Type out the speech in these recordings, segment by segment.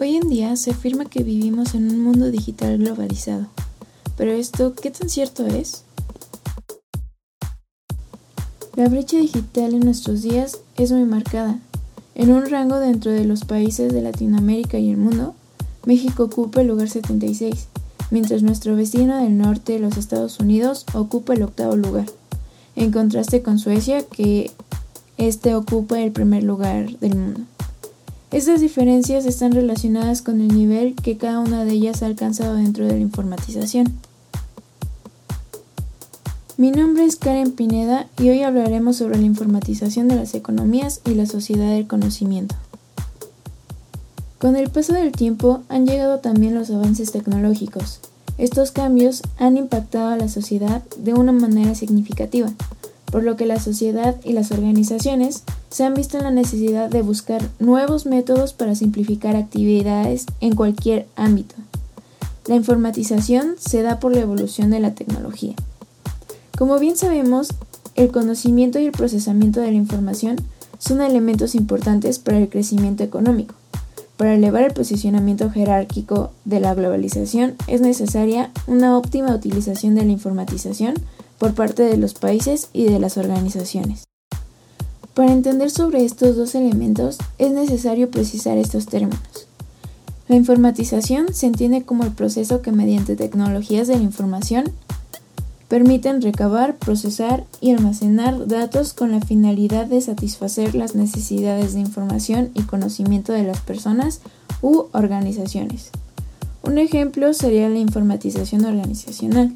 Hoy en día se afirma que vivimos en un mundo digital globalizado, pero esto, ¿qué tan cierto es? La brecha digital en nuestros días es muy marcada. En un rango dentro de los países de Latinoamérica y el mundo, México ocupa el lugar 76, mientras nuestro vecino del norte de los Estados Unidos ocupa el 8º lugar, en contraste con Suecia, que este ocupa el 1er lugar del mundo. Estas diferencias están relacionadas con el nivel que cada una de ellas ha alcanzado dentro de la informatización. Mi nombre es Karen Pineda y hoy hablaremos sobre la informatización de las economías y la sociedad del conocimiento. Con el paso del tiempo han llegado también los avances tecnológicos. Estos cambios han impactado a la sociedad de una manera significativa, por lo que la sociedad y las organizaciones se han visto en la necesidad de buscar nuevos métodos para simplificar actividades en cualquier ámbito. La informatización se da por la evolución de la tecnología. Como bien sabemos, el conocimiento y el procesamiento de la información son elementos importantes para el crecimiento económico. Para elevar el posicionamiento jerárquico de la globalización es necesaria una óptima utilización de la informatización por parte de los países y de las organizaciones. Para entender sobre estos dos elementos es necesario precisar estos términos. La informatización se entiende como el proceso que mediante tecnologías de la información permiten recabar, procesar y almacenar datos con la finalidad de satisfacer las necesidades de información y conocimiento de las personas u organizaciones. Un ejemplo sería la informatización organizacional,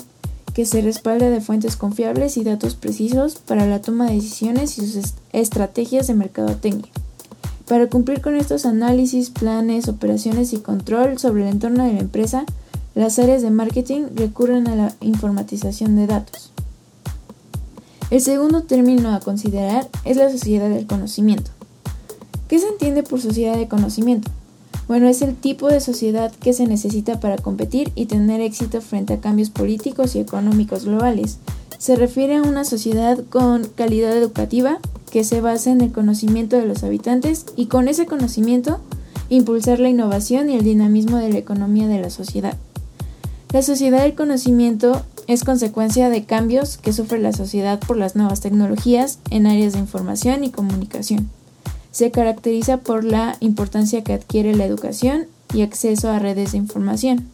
que se respalda de fuentes confiables y datos precisos para la toma de decisiones y sus estrategias de mercadotecnia. Para cumplir con estos análisis, planes, operaciones y control sobre el entorno de la empresa, las áreas de marketing recurren a la informatización de datos. El segundo término a considerar es la sociedad del conocimiento. ¿Qué se entiende por sociedad de conocimiento? Bueno, es el tipo de sociedad que se necesita para competir y tener éxito frente a cambios políticos y económicos globales. Se refiere a una sociedad con calidad educativa que se basa en el conocimiento de los habitantes y con ese conocimiento impulsar la innovación y el dinamismo de la economía de la sociedad. La sociedad del conocimiento es consecuencia de cambios que sufre la sociedad por las nuevas tecnologías en áreas de información y comunicación. Se caracteriza por la importancia que adquiere la educación y acceso a redes de información.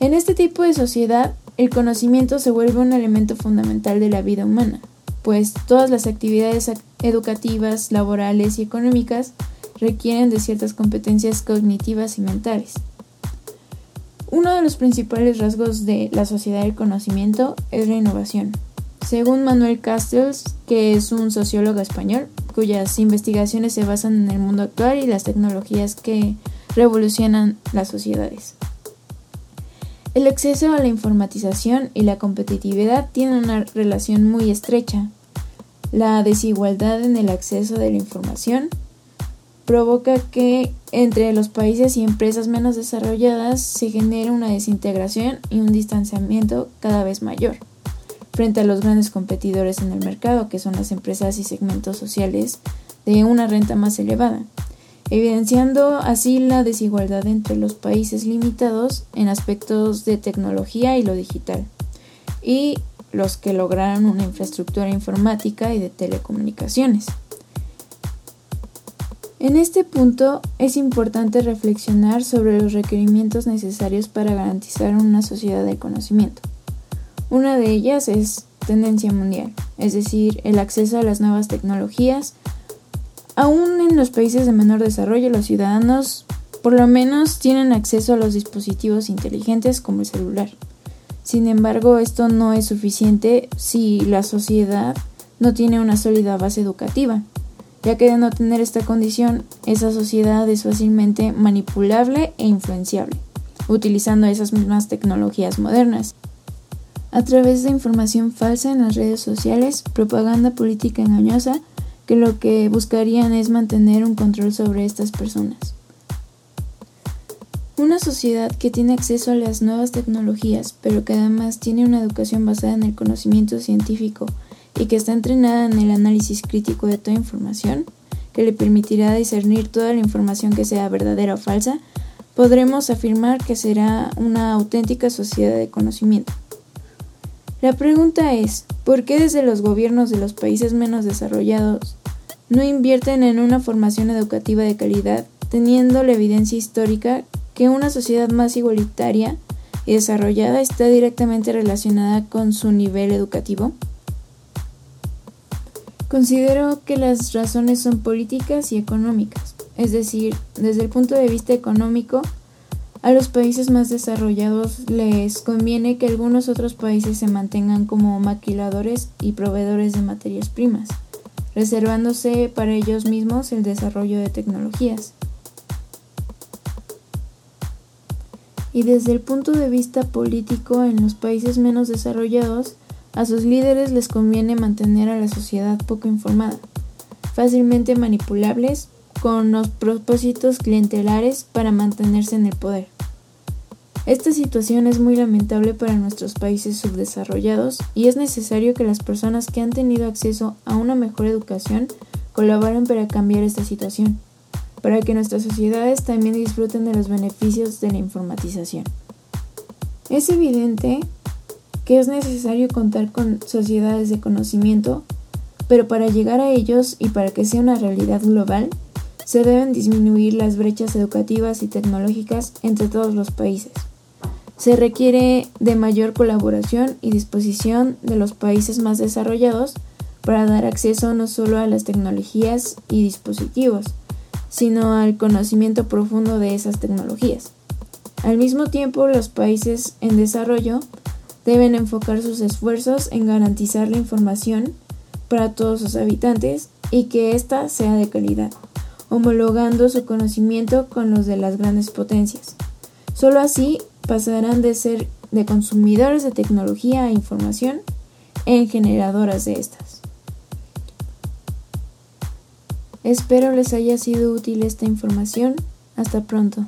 En este tipo de sociedad, el conocimiento se vuelve un elemento fundamental de la vida humana, pues todas las actividades educativas, laborales y económicas requieren de ciertas competencias cognitivas y mentales. Uno de los principales rasgos de la sociedad del conocimiento es la innovación. Según Manuel Castells, que es un sociólogo español, cuyas investigaciones se basan en el mundo actual y las tecnologías que revolucionan las sociedades. El acceso a la informatización y la competitividad tienen una relación muy estrecha. La desigualdad en el acceso de la información provoca que entre los países y empresas menos desarrolladas se genere una desintegración y un distanciamiento cada vez mayor frente a los grandes competidores en el mercado, que son las empresas y segmentos sociales de una renta más elevada, evidenciando así la desigualdad entre los países limitados en aspectos de tecnología y lo digital, y los que lograron una infraestructura informática y de telecomunicaciones. En este punto es importante reflexionar sobre los requerimientos necesarios para garantizar una sociedad del conocimiento. Una de ellas es tendencia mundial, es decir, el acceso a las nuevas tecnologías. Aún en los países de menor desarrollo, los ciudadanos por lo menos tienen acceso a los dispositivos inteligentes como el celular. Sin embargo, esto no es suficiente si la sociedad no tiene una sólida base educativa, ya que de no tener esta condición, esa sociedad es fácilmente manipulable e influenciable, utilizando esas mismas tecnologías modernas. A través de información falsa en las redes sociales, propaganda política engañosa, que lo que buscarían es mantener un control sobre estas personas. Una sociedad que tiene acceso a las nuevas tecnologías, pero que además tiene una educación basada en el conocimiento científico y que está entrenada en el análisis crítico de toda información, que le permitirá discernir toda la información que sea verdadera o falsa, podremos afirmar que será una auténtica sociedad de conocimiento. La pregunta es, ¿por qué desde los gobiernos de los países menos desarrollados no invierten en una formación educativa de calidad, teniendo la evidencia histórica que una sociedad más igualitaria y desarrollada está directamente relacionada con su nivel educativo? Considero que las razones son políticas y económicas, es decir, desde el punto de vista económico, a los países más desarrollados les conviene que algunos otros países se mantengan como maquiladores y proveedores de materias primas, reservándose para ellos mismos el desarrollo de tecnologías. Y desde el punto de vista político, en los países menos desarrollados, a sus líderes les conviene mantener a la sociedad poco informada, fácilmente manipulables, con los propósitos clientelares para mantenerse en el poder. Esta situación es muy lamentable para nuestros países subdesarrollados y es necesario que las personas que han tenido acceso a una mejor educación colaboren para cambiar esta situación, para que nuestras sociedades también disfruten de los beneficios de la informatización. Es evidente que es necesario contar con sociedades de conocimiento, pero para llegar a ellos y para que sea una realidad global, se deben disminuir las brechas educativas y tecnológicas entre todos los países. Se requiere de mayor colaboración y disposición de los países más desarrollados para dar acceso no solo a las tecnologías y dispositivos, sino al conocimiento profundo de esas tecnologías. Al mismo tiempo, los países en desarrollo deben enfocar sus esfuerzos en garantizar la información para todos sus habitantes y que ésta sea de calidad, homologando su conocimiento con los de las grandes potencias. Solo así pasarán de ser de consumidores de tecnología e información en generadoras de estas. Espero les haya sido útil esta información. Hasta pronto.